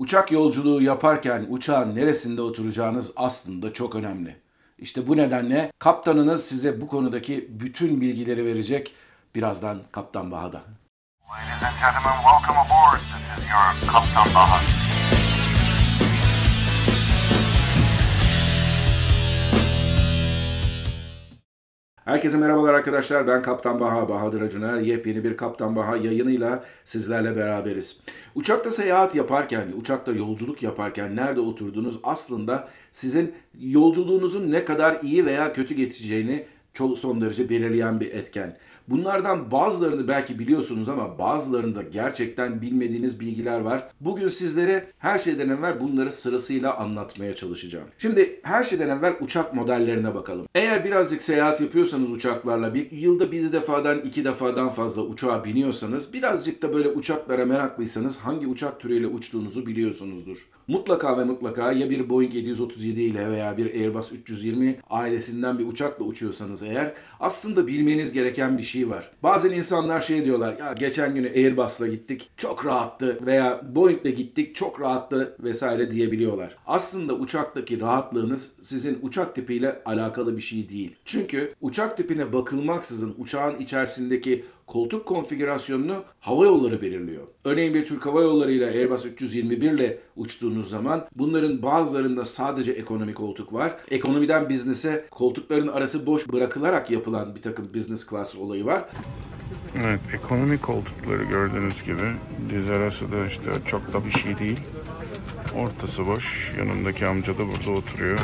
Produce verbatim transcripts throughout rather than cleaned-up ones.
Uçak yolculuğu yaparken uçağın neresinde oturacağınız aslında çok önemli. İşte bu nedenle kaptanınız size bu konudaki bütün bilgileri verecek. Birazdan Kaptan Baha'da. Ladies and gentlemen, welcome aboard. This is your Kaptan Baha. Herkese merhabalar arkadaşlar. Ben Kaptan Baha, Bahadır Acuner. Yepyeni bir Kaptan Baha yayınıyla sizlerle beraberiz. Uçakta seyahat yaparken, uçakta yolculuk yaparken nerede oturduğunuz aslında sizin yolculuğunuzun ne kadar iyi veya kötü geçeceğini çok son derece belirleyen bir etken. Bunlardan bazılarını belki biliyorsunuz ama bazılarında gerçekten bilmediğiniz bilgiler var. Bugün sizlere her şeyden evvel bunları sırasıyla anlatmaya çalışacağım. Şimdi her şeyden evvel uçak modellerine bakalım. Eğer birazcık seyahat yapıyorsanız uçaklarla, bir yılda bir defadan iki defadan fazla uçağa biniyorsanız, birazcık da böyle uçaklara meraklıysanız hangi uçak türüyle uçtuğunuzu biliyorsunuzdur. Mutlaka ve mutlaka ya bir Boeing yedi yüz otuz yedi ile veya bir Airbus üç yüz yirmi ailesinden bir uçakla uçuyorsanız eğer, aslında bilmeniz gereken bir şey var. Bazen insanlar şey diyorlar, ya geçen günü Airbus'la gittik çok rahattı veya Boeing'le gittik çok rahattı vesaire diyebiliyorlar. Aslında uçaktaki rahatlığınız sizin uçak tipiyle alakalı bir şey değil. Çünkü uçak tipine bakılmaksızın uçağın içerisindeki koltuk konfigürasyonunu hava yolları belirliyor. Örneğin bir Türk Hava Yolları ile Airbus üç yüz yirmi bir ile uçtuğunuz zaman bunların bazılarında sadece ekonomi koltuk var. Ekonomiden business'e koltukların arası boş bırakılarak yapılan bir takım business class olayı var. Evet, ekonomi koltukları gördüğünüz gibi, diz arası da işte çok da bir şey değil. Ortası boş, yanındaki amca da burada oturuyor.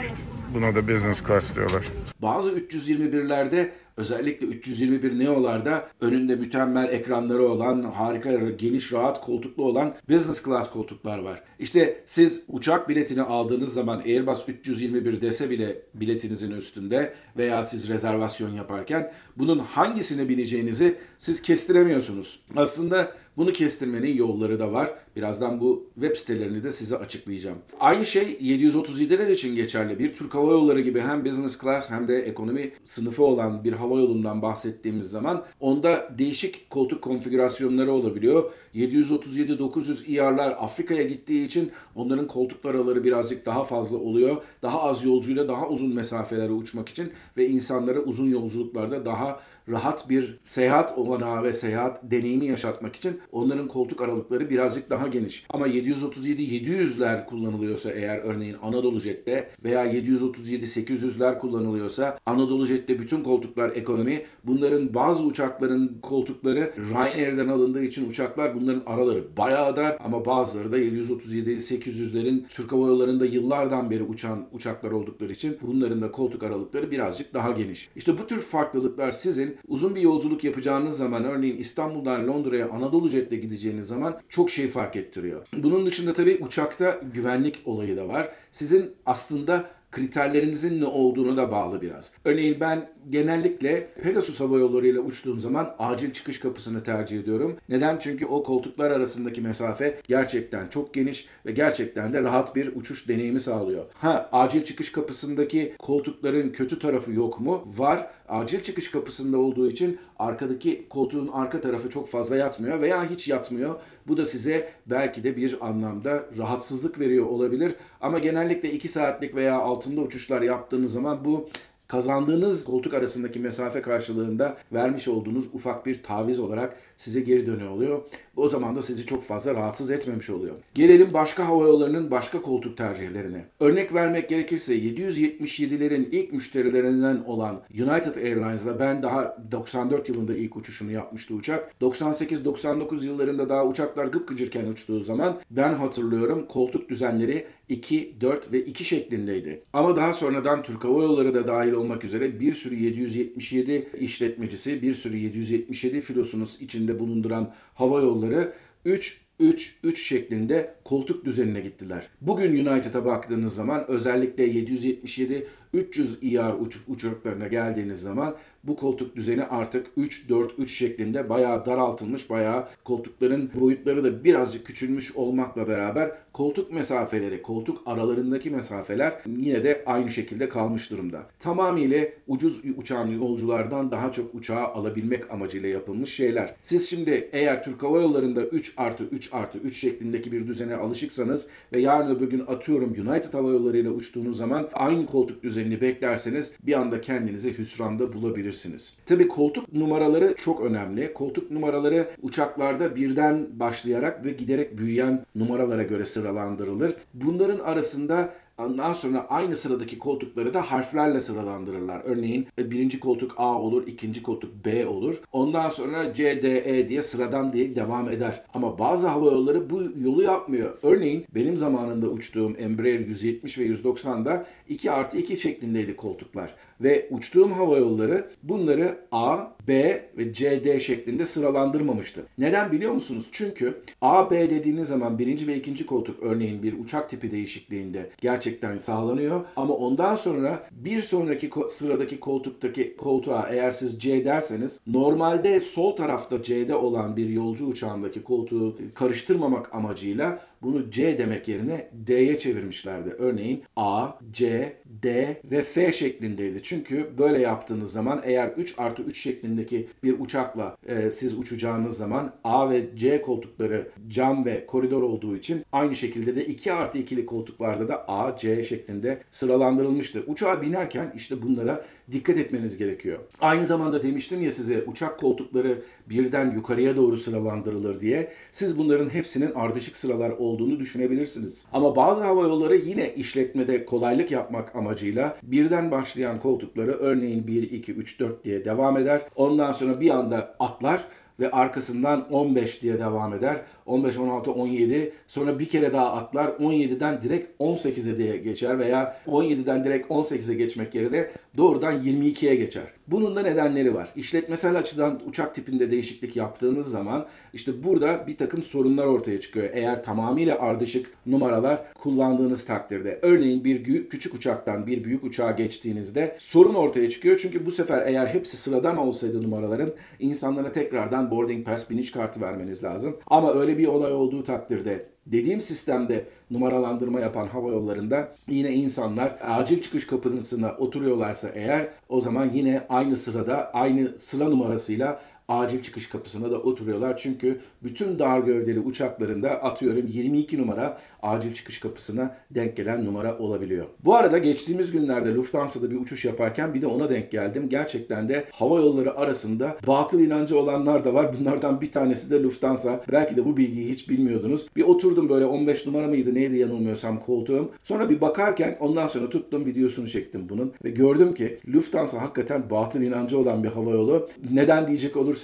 İşte buna da business class diyorlar. Bazı üç yüz yirmi birlerde özellikle üç yüz yirmi bir Neo'larda önünde mükemmel ekranları olan, harika, geniş, rahat koltuklu olan business class koltuklar var. İşte siz uçak biletini aldığınız zaman Airbus üç yüz yirmi bir dese bile biletinizin üstünde veya siz rezervasyon yaparken bunun hangisine bineceğinizi siz kestiremiyorsunuz. Aslında bunu kestirmenin yolları da var. Birazdan bu web sitelerini de size açıklayacağım. Aynı şey yedi yüz otuz yediler için geçerli. Bir Türk Hava Yolları gibi hem business class hem de ekonomi sınıfı olan bir hava yolundan bahsettiğimiz zaman onda değişik koltuk konfigürasyonları olabiliyor. yedi yüz otuz yedi dokuz yüz E R'lar Afrika'ya gittiği için onların koltuk araları birazcık daha fazla oluyor. Daha az yolcuyla daha uzun mesafelere uçmak için ve insanlara uzun yolculuklarda daha rahat bir seyahat olanağı ve seyahat deneyimi yaşatmak için onların koltuk aralıkları birazcık daha geniş. Ama yedi yüz otuz yedi yedi yüzler kullanılıyorsa eğer, örneğin Anadolu Jet'te veya yedi yüz otuz yedi sekiz yüzler kullanılıyorsa, Anadolu Jet'te bütün koltuklar ekonomi. Bunların bazı uçakların koltukları Ryanair'den alındığı için uçaklar bunların araları bayağı dar, ama bazıları da yedi yüz otuz yedi sekiz yüzlerin Türk Hava Yolları'nda yıllardan beri uçan uçaklar oldukları için bunların da koltuk aralıkları birazcık daha geniş. İşte bu tür farklılıklar sizin uzun bir yolculuk yapacağınız zaman, örneğin İstanbul'dan Londra'ya Anadolu Jet'le gideceğiniz zaman çok şey fark ettiriyor. Bunun dışında tabii uçakta güvenlik olayı da var. Sizin aslında kriterlerinizin ne olduğunu da bağlı biraz. Örneğin ben genellikle Pegasus hava yolları ile uçtuğum zaman acil çıkış kapısını tercih ediyorum. Neden? Çünkü o koltuklar arasındaki mesafe gerçekten çok geniş ve gerçekten de rahat bir uçuş deneyimi sağlıyor. Ha, acil çıkış kapısındaki koltukların kötü tarafı yok mu? Var. Acil çıkış kapısında olduğu için arkadaki koltuğun arka tarafı çok fazla yatmıyor veya hiç yatmıyor. Bu da size belki de bir anlamda rahatsızlık veriyor olabilir. Ama genellikle iki saatlik veya altında uçuşlar yaptığınız zaman bu kazandığınız koltuk arasındaki mesafe karşılığında vermiş olduğunuz ufak bir taviz olarak size geri dönüyor oluyor. O zaman da sizi çok fazla rahatsız etmemiş oluyor. Gelelim başka hava yollarının başka koltuk tercihlerine. Örnek vermek gerekirse yedi yüz yetmiş yedilerin ilk müşterilerinden olan United Airlines'la ben daha doksan dört yılında ilk uçuşunu yapmıştı uçak. doksan sekiz doksan dokuz yıllarında daha uçaklar gıpgıcırken uçtuğu zaman ben hatırlıyorum koltuk düzenleri iki, dört ve iki şeklindeydi. Ama daha sonradan Türk Hava Yolları da dahil olmak üzere bir sürü yedi yüz yetmiş yedi işletmecisi, bir sürü yedi yüz yetmiş yedi filosunun içinde bulunduran hava yolları üç üç üç şeklinde koltuk düzenine gittiler. Bugün United'a baktığınız zaman özellikle yedi yüz yetmiş yedi üç yüz E R uçaklarına geldiğiniz zaman bu koltuk düzeni artık üç dört üç şeklinde bayağı daraltılmış, bayağı koltukların boyutları da birazcık küçülmüş olmakla beraber koltuk mesafeleri, koltuk aralarındaki mesafeler yine de aynı şekilde kalmış durumda. Tamamıyla ucuz uçan yolculardan daha çok uçağı alabilmek amacıyla yapılmış şeyler. Siz şimdi eğer Türk Hava Yolları'nda üç artı üç artı üç şeklindeki bir düzene alışıksanız ve yarın öbür gün atıyorum United Hava Yolları ile uçtuğunuz zaman aynı koltuk düzenini beklerseniz bir anda kendinizi hüsranda bulabilirsiniz. Tabii koltuk numaraları çok önemli. Koltuk numaraları uçaklarda birden başlayarak ve giderek büyüyen numaralara göre sıralandırılır. Bunların arasında ondan sonra aynı sıradaki koltukları da harflerle sıralandırırlar. Örneğin birinci koltuk A olur, ikinci koltuk B olur. Ondan sonra C, D, E diye sıradan değil devam eder. Ama bazı hava yolları bu yolu yapmıyor. Örneğin benim zamanında uçtuğum Embraer yüz yetmiş ve yüz doksanda iki artı iki şeklindeydi koltuklar. Ve uçtuğum hava yolları bunları A, B ve C, D şeklinde sıralandırmamıştı. Neden biliyor musunuz? Çünkü A, B dediğiniz zaman birinci ve ikinci koltuk örneğin bir uçak tipi değişikliğinde gerçekten sağlanıyor. Ama ondan sonra bir sonraki sıradaki koltuktaki koltuğa eğer siz C derseniz normalde sol tarafta C'de olan bir yolcu uçağındaki koltuğu karıştırmamak amacıyla bunu C demek yerine D'ye çevirmişlerdi. Örneğin A, C, D ve F şeklindeydi. Çünkü böyle yaptığınız zaman eğer üç artı üç şeklindeki bir uçakla e, siz uçacağınız zaman A ve C koltukları cam ve koridor olduğu için aynı şekilde de iki artı ikili koltuklarda da A, C şeklinde sıralandırılmıştı. Uçağa binerken işte bunlara dikkat etmeniz gerekiyor. Aynı zamanda demiştim ya size uçak koltukları birden yukarıya doğru sıralandırılır diye. Siz bunların hepsinin ardışık sıralar olduğunu düşünebilirsiniz. Ama bazı hava yolları yine işletmede kolaylık yapmak amacıyla birden başlayan koltukları örneğin bir, iki, üç, dört diye devam eder. Ondan sonra bir anda atlar ve arkasından on beş diye devam eder. on beş, on altı, on yedi sonra bir kere daha atlar. on yediden direkt on sekize diye geçer veya on yediden direkt on sekize geçmek yerine doğrudan yirmi ikiye geçer. Bunun da nedenleri var. İşletmesel açıdan uçak tipinde değişiklik yaptığınız zaman işte burada bir takım sorunlar ortaya çıkıyor. Eğer tamamıyla ardışık numaralar kullandığınız takdirde. Örneğin bir küçük uçaktan bir büyük uçağa geçtiğinizde sorun ortaya çıkıyor. Çünkü bu sefer eğer hepsi sıradan olsaydı numaraların insanlara tekrardan boarding pass, biniş kartı vermeniz lazım. Ama öyle bir olay olduğu takdirde dediğim sistemde numaralandırma yapan hava yollarında yine insanlar acil çıkış kapısına oturuyorlarsa eğer o zaman yine aynı sırada aynı sıra numarasıyla acil çıkış kapısına da oturuyorlar. Çünkü bütün dar gövdeli uçaklarında atıyorum yirmi iki numara acil çıkış kapısına denk gelen numara olabiliyor. Bu arada geçtiğimiz günlerde Lufthansa'da bir uçuş yaparken bir de ona denk geldim. Gerçekten de hava yolları arasında batıl inancı olanlar da var. Bunlardan bir tanesi de Lufthansa. Belki de bu bilgiyi hiç bilmiyordunuz. Bir oturdum böyle on beş numara mıydı neydi yanılmıyorsam koltuğum. Sonra bir bakarken ondan sonra tuttum videosunu çektim bunun. Ve gördüm ki Lufthansa hakikaten batıl inancı olan bir hava yolu. Neden diyecek olur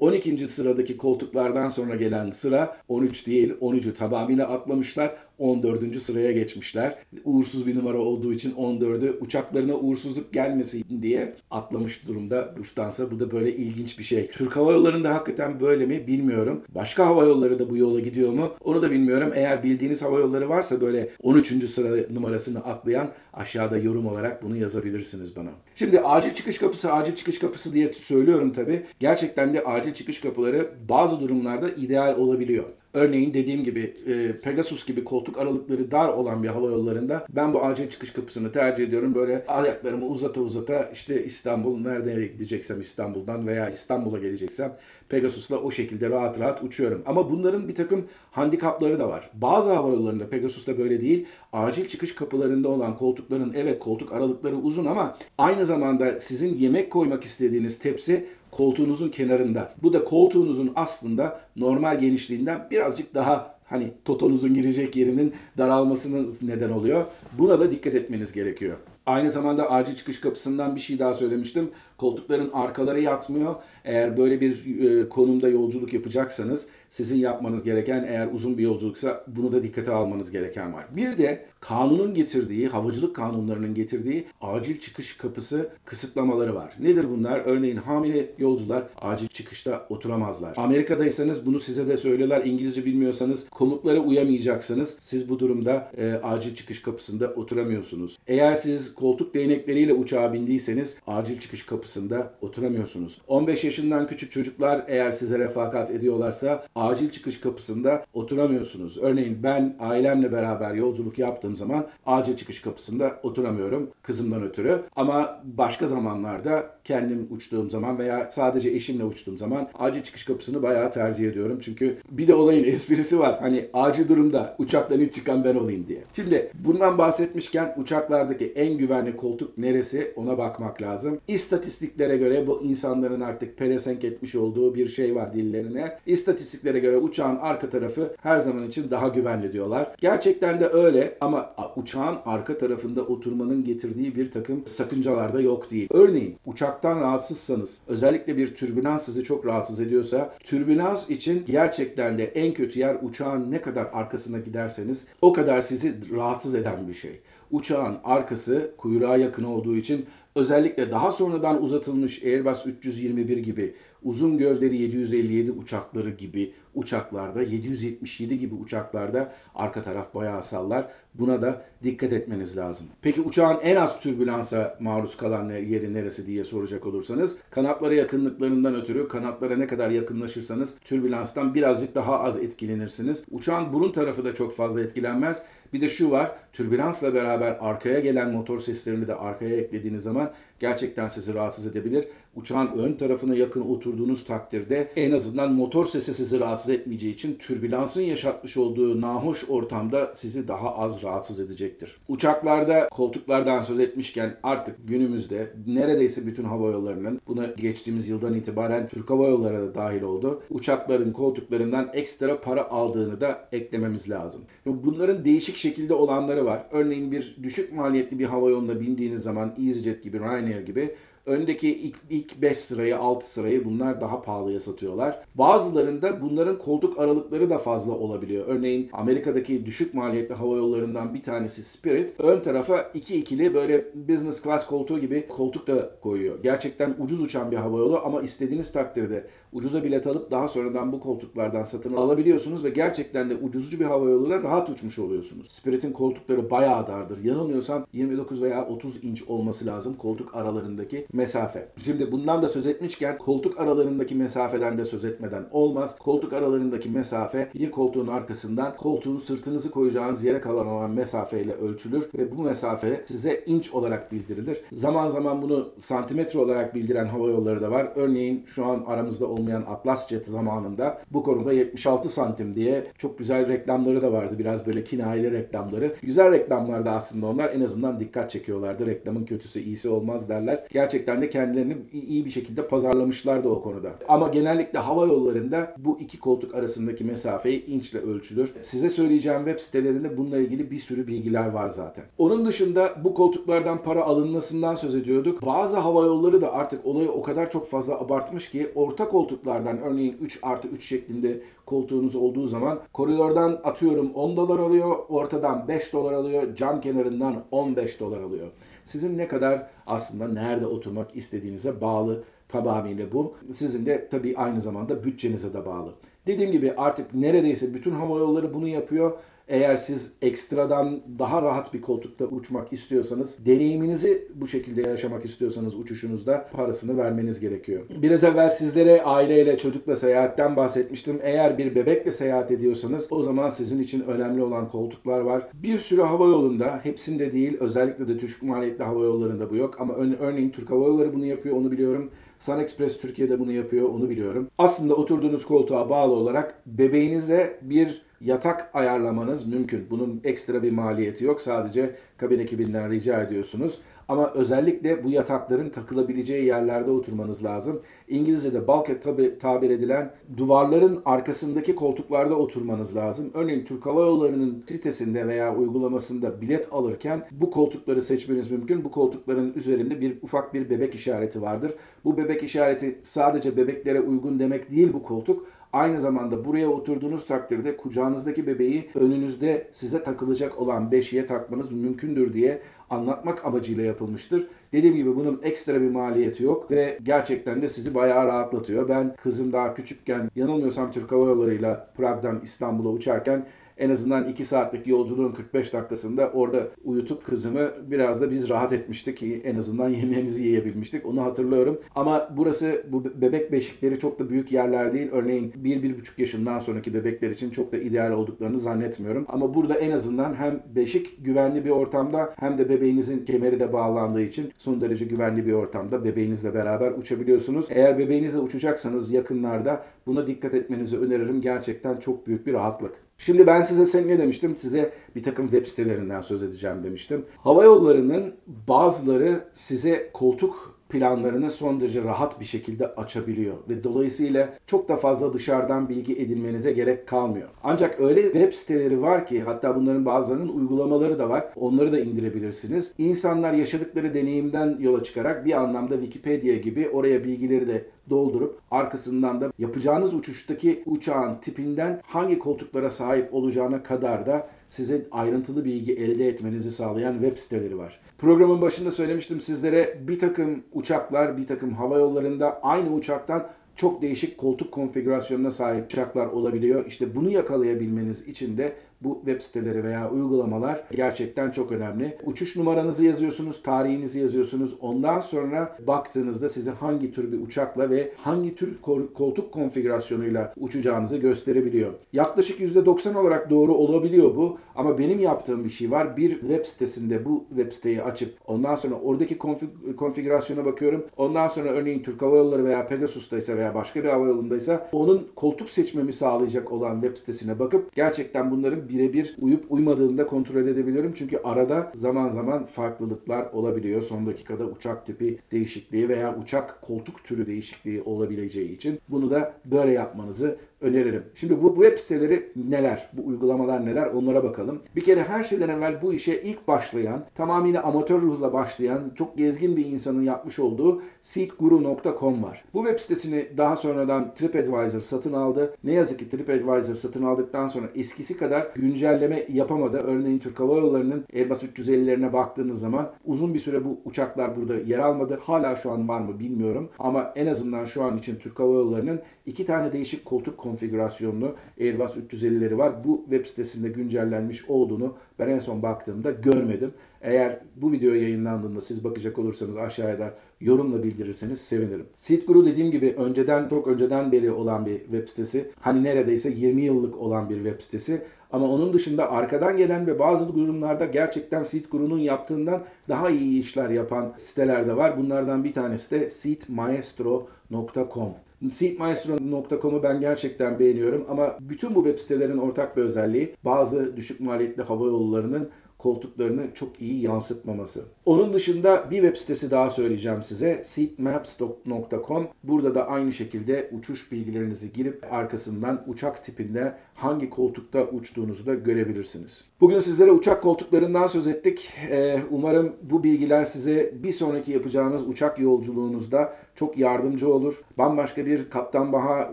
on ikinci sıradaki koltuklardan sonra gelen sıra on üç değil, on üçü tamamıyla atlamışlar. on dördüncü sıraya geçmişler. Uğursuz bir numara olduğu için on dördü uçaklarına uğursuzluk gelmesin diye atlamış durumda Lufthansa. Bu da böyle ilginç bir şey. Türk Hava Yolları'nda hakikaten böyle mi bilmiyorum. Başka hava yolları da bu yola gidiyor mu? Onu da bilmiyorum. Eğer bildiğiniz hava yolları varsa böyle on üçüncü sıra numarasını atlayan aşağıda yorum olarak bunu yazabilirsiniz bana. Şimdi acil çıkış kapısı, acil çıkış kapısı diye söylüyorum tabii. Gerçekten de acil çıkış kapıları bazı durumlarda ideal olabiliyor. Örneğin dediğim gibi Pegasus gibi koltuk aralıkları dar olan bir hava yollarında ben bu acil çıkış kapısını tercih ediyorum. Böyle ayaklarımı uzata uzata işte İstanbul nerede gideceksem İstanbul'dan veya İstanbul'a geleceksem Pegasus'la o şekilde rahat rahat uçuyorum. Ama bunların bir takım handikapları da var. Bazı hava yollarında Pegasus'ta böyle değil. Acil çıkış kapılarında olan koltukların evet koltuk aralıkları uzun ama aynı zamanda sizin yemek koymak istediğiniz tepsi koltuğunuzun kenarında. Bu da koltuğunuzun aslında normal genişliğinden birazcık daha hani totonuzun girecek yerinin daralmasının neden oluyor. Buna da dikkat etmeniz gerekiyor. Aynı zamanda acil çıkış kapısından bir şey daha söylemiştim. Koltukların arkaları yatmıyor. Eğer böyle bir e, konumda yolculuk yapacaksanız sizin yapmanız gereken, eğer uzun bir yolculuksa bunu da dikkate almanız gereken var. Bir de kanunun getirdiği, havacılık kanunlarının getirdiği acil çıkış kapısı kısıtlamaları var. Nedir bunlar? Örneğin hamile yolcular acil çıkışta oturamazlar. Amerika'daysanız bunu size de söylerler. İngilizce bilmiyorsanız, komutlara uyamayacaksanız siz bu durumda e, acil çıkış kapısında oturamıyorsunuz. Eğer siz koltuk değnekleriyle uçağa bindiyseniz acil çıkış kapısında oturamıyorsunuz. on beş yaşından küçük çocuklar eğer size refakat ediyorlarsa acil çıkış kapısında oturamıyorsunuz. Örneğin ben ailemle beraber yolculuk yaptığım zaman acil çıkış kapısında oturamıyorum kızımdan ötürü. Ama başka zamanlarda kendim uçtuğum zaman veya sadece eşimle uçtuğum zaman acil çıkış kapısını bayağı tercih ediyorum. Çünkü bir de olayın esprisi var. Hani acil durumda uçaktan ilk çıkan ben olayım diye. Şimdi bundan bahsetmişken uçaklardaki en güvenli koltuk neresi ona bakmak lazım. İstatistiklere göre bu insanların artık pelesenk etmiş olduğu bir şey var dillerine. İstatistiklere göre uçağın arka tarafı her zaman için daha güvenli diyorlar. Gerçekten de öyle ama uçağın arka tarafında oturmanın getirdiği bir takım sakıncalar da yok değil. Örneğin uçaktan rahatsızsanız, özellikle bir türbülans sizi çok rahatsız ediyorsa, türbülans için gerçekten de en kötü yer uçağın ne kadar arkasına giderseniz o kadar sizi rahatsız eden bir şey. Uçağın arkası kuyruğa yakın olduğu için özellikle daha sonradan uzatılmış Airbus üç yüz yirmi bir gibi, uzun gövdeli yedi yüz elli yedi uçakları gibi uçaklarda, yedi yüz yetmiş yedi gibi uçaklarda arka taraf bayağı sallar. Buna da dikkat etmeniz lazım. Peki uçağın en az türbülansa maruz kalan yeri neresi diye soracak olursanız, kanatlara yakınlıklarından ötürü kanatlara ne kadar yakınlaşırsanız türbülanstan birazcık daha az etkilenirsiniz. Uçağın burun tarafı da çok fazla etkilenmez. Bir de şu var, türbülansla beraber arkaya gelen motor seslerini de arkaya eklediğiniz zaman gerçekten sizi rahatsız edebilir. Uçağın ön tarafına yakın oturduğunuz takdirde en azından motor sesi sizi rahatsız etmeyeceği için türbülansın yaşatmış olduğu nahoş ortamda sizi daha az rahatsız edecektir. Uçaklarda koltuklardan söz etmişken artık günümüzde neredeyse bütün hava yollarının, buna geçtiğimiz yıldan itibaren Türk Hava Yolları da dahil oldu, uçakların koltuklarından ekstra para aldığını da eklememiz lazım. Bunların değişik şekilde olanları var. Örneğin bir düşük maliyetli bir hava yoluna bindiğiniz zaman EasyJet gibi, Ryanair gibi öndeki ilk, ilk beş sırayı, altı sırayı bunlar daha pahalıya satıyorlar. Bazılarında bunların koltuk aralıkları da fazla olabiliyor. Örneğin Amerika'daki düşük maliyetli hava yollarından bir tanesi Spirit, ön tarafa iki ikili böyle business class koltuğu gibi koltuk da koyuyor. Gerçekten ucuz uçan bir hava yolu ama istediğiniz takdirde ucuza bilet alıp daha sonradan bu koltuklardan satın alabiliyorsunuz ve gerçekten de ucuzcu bir hava yoluyla rahat uçmuş oluyorsunuz. Spirit'in koltukları bayağı dardır. Yanılmıyorsam yirmi dokuz veya otuz inç olması lazım koltuk aralarındaki mesafe. Şimdi bundan da söz etmişken koltuk aralarındaki mesafeden de söz etmeden olmaz. Koltuk aralarındaki mesafe bir koltuğun arkasından koltuğun sırtınızı koyacağınız yere kalan olan mesafeyle ölçülür ve bu mesafe size inç olarak bildirilir. Zaman zaman bunu santimetre olarak bildiren hava yolları da var. Örneğin şu an aramızda olmayan Atlas Jet zamanında bu konuda yetmiş altı santim diye çok güzel reklamları da vardı. Biraz böyle kinayeli reklamları. Güzel reklamlarda aslında onlar en azından dikkat çekiyorlardı. Reklamın kötüsü iyisi olmaz derler. Gerçekten Gerçekten de kendilerini iyi bir şekilde pazarlamışlardı o konuda. Ama genellikle hava yollarında bu iki koltuk arasındaki mesafeyi inçle ölçülür. Size söyleyeceğim web sitelerinde bununla ilgili bir sürü bilgiler var zaten. Onun dışında bu koltuklardan para alınmasından söz ediyorduk. Bazı hava yolları da artık olayı o kadar çok fazla abartmış ki orta koltuklardan, örneğin üç artı üç şeklinde koltuğunuz olduğu zaman koridordan atıyorum on dolar alıyor, ortadan beş dolar alıyor, cam kenarından on beş dolar alıyor. Sizin ne kadar aslında nerede oturmak istediğinize bağlı tamamıyla bu. Sizin de tabii aynı zamanda bütçenize de bağlı. Dediğim gibi artık neredeyse bütün hava yolları bunu yapıyor. Eğer siz ekstradan daha rahat bir koltukta uçmak istiyorsanız, deneyiminizi bu şekilde yaşamak istiyorsanız uçuşunuzda parasını vermeniz gerekiyor. Biraz evvel sizlere aileyle, çocukla seyahatten bahsetmiştim. Eğer bir bebekle seyahat ediyorsanız o zaman sizin için önemli olan koltuklar var. Bir sürü hava yolunda, hepsinde değil, özellikle de düşük maliyetli hava yollarında bu yok. Ama örneğin Türk Hava Yolları bunu yapıyor, onu biliyorum. Sun Express Türkiye'de bunu yapıyor, onu biliyorum. Aslında oturduğunuz koltuğa bağlı olarak bebeğinize bir yatak ayarlamanız mümkün. Bunun ekstra bir maliyeti yok. Sadece kabin ekibinden rica ediyorsunuz. Ama özellikle bu yatakların takılabileceği yerlerde oturmanız lazım. İngilizce'de bulkhead tabi, tabir edilen duvarların arkasındaki koltuklarda oturmanız lazım. Örneğin Türk Hava Yolları'nın sitesinde veya uygulamasında bilet alırken bu koltukları seçmeniz mümkün. Bu koltukların üzerinde bir ufak bir bebek işareti vardır. Bu bebek işareti sadece bebeklere uygun demek değil bu koltuk. Aynı zamanda buraya oturduğunuz takdirde kucağınızdaki bebeği önünüzde size takılacak olan beşiğe takmanız mümkündür diye anlatmak amacıyla yapılmıştır. Dediğim gibi bunun ekstra bir maliyeti yok ve gerçekten de sizi bayağı rahatlatıyor. Ben kızım daha küçükken yanılmıyorsam Türk Hava Yolları'yla Prag'dan İstanbul'a uçarken en azından iki saatlik yolculuğun kırk beş dakikasında orada uyutup kızımı biraz da biz rahat etmiştik ki en azından yemeğimizi yiyebilmiştik. Onu hatırlıyorum. Ama burası bu bebek beşikleri çok da büyük yerler değil. Örneğin bir bir buçuk yaşından sonraki bebekler için çok da ideal olduklarını zannetmiyorum. Ama burada en azından hem beşik güvenli bir ortamda hem de bebeğinizin kemeri de bağlandığı için son derece güvenli bir ortamda bebeğinizle beraber uçabiliyorsunuz. Eğer bebeğinizle uçacaksanız yakınlarda buna dikkat etmenizi öneririm. Gerçekten çok büyük bir rahatlık. Şimdi ben size sen ne demiştim? Size bir takım web sitelerinden söz edeceğim demiştim. Hava yollarının bazıları size koltuk planlarını son derece rahat bir şekilde açabiliyor ve dolayısıyla çok da fazla dışarıdan bilgi edinmenize gerek kalmıyor. Ancak öyle web siteleri var ki hatta bunların bazılarının uygulamaları da var. Onları da indirebilirsiniz. İnsanlar yaşadıkları deneyimden yola çıkarak bir anlamda Wikipedia gibi oraya bilgileri de doldurup arkasından da yapacağınız uçuştaki uçağın tipinden hangi koltuklara sahip olacağına kadar da size ayrıntılı bilgi elde etmenizi sağlayan web siteleri var. Programın başında söylemiştim sizlere bir takım uçaklar, bir takım hava yollarında aynı uçaktan çok değişik koltuk konfigürasyonuna sahip uçaklar olabiliyor. İşte bunu yakalayabilmeniz için de bu web siteleri veya uygulamalar gerçekten çok önemli. Uçuş numaranızı yazıyorsunuz, tarihinizi yazıyorsunuz. Ondan sonra baktığınızda size hangi tür bir uçakla ve hangi tür koltuk konfigürasyonuyla uçacağınızı gösterebiliyor. Yaklaşık yüzde doksan olarak doğru olabiliyor bu. Ama benim yaptığım bir şey var. Bir web sitesinde bu web siteyi açıp ondan sonra oradaki konfig- konfigürasyona bakıyorum. Ondan sonra örneğin Türk Hava Yolları veya Pegasus'taysa veya başka bir hava yolundaysa onun koltuk seçmemi sağlayacak olan web sitesine bakıp gerçekten bunların birebir uyup uymadığını da kontrol edebiliyorum. Çünkü arada zaman zaman farklılıklar olabiliyor. Son dakikada uçak tipi değişikliği veya uçak koltuk türü değişikliği olabileceği için bunu da böyle yapmanızı öneririm. Şimdi bu web siteleri neler? Bu uygulamalar neler? Onlara bakalım. Bir kere her şeyden evvel bu işe ilk başlayan, tamamıyla amatör ruhla başlayan, çok gezgin bir insanın yapmış olduğu SeatGuru nokta com var. Bu web sitesini daha sonradan TripAdvisor satın aldı. Ne yazık ki TripAdvisor satın aldıktan sonra eskisi kadar güncelleme yapamadı. Örneğin Türk Hava Yolları'nın Airbus üç yüz ellilerine baktığınız zaman uzun bir süre bu uçaklar burada yer almadı. Hala şu an var mı bilmiyorum. Ama en azından şu an için Türk Hava Yolları'nın iki tane değişik koltuk konfigürasyonlu Airbus üç yüz ellileri var. Bu web sitesinde güncellenmiş olduğunu ben en son baktığımda görmedim. Eğer bu video yayınlandığında siz bakacak olursanız aşağıda yorumla bildirirseniz sevinirim. SeatGuru dediğim gibi önceden çok önceden beri olan bir web sitesi. Hani neredeyse yirmi yıllık olan bir web sitesi. Ama onun dışında arkadan gelen ve bazı durumlarda gerçekten SeatGuru'nun yaptığından daha iyi işler yapan siteler de var. Bunlardan bir tanesi de seat maestro nokta com. seat maestro nokta com'u ben gerçekten beğeniyorum ama bütün bu web sitelerinin ortak bir özelliği bazı düşük maliyetli hava yollarının koltuklarını çok iyi yansıtmaması. Onun dışında bir web sitesi daha söyleyeceğim size. seat maps nokta com. Burada da aynı şekilde uçuş bilgilerinizi girip arkasından uçak tipinde hangi koltukta uçtuğunuzu da görebilirsiniz. Bugün sizlere uçak koltuklarından söz ettik. Ee, umarım bu bilgiler size bir sonraki yapacağınız uçak yolculuğunuzda çok yardımcı olur. Bambaşka bir Kaptan Baha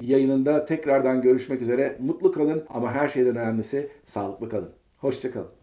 yayınında tekrardan görüşmek üzere. Mutlu kalın ama her şeyden önemlisi sağlıklı kalın. Hoşça kalın.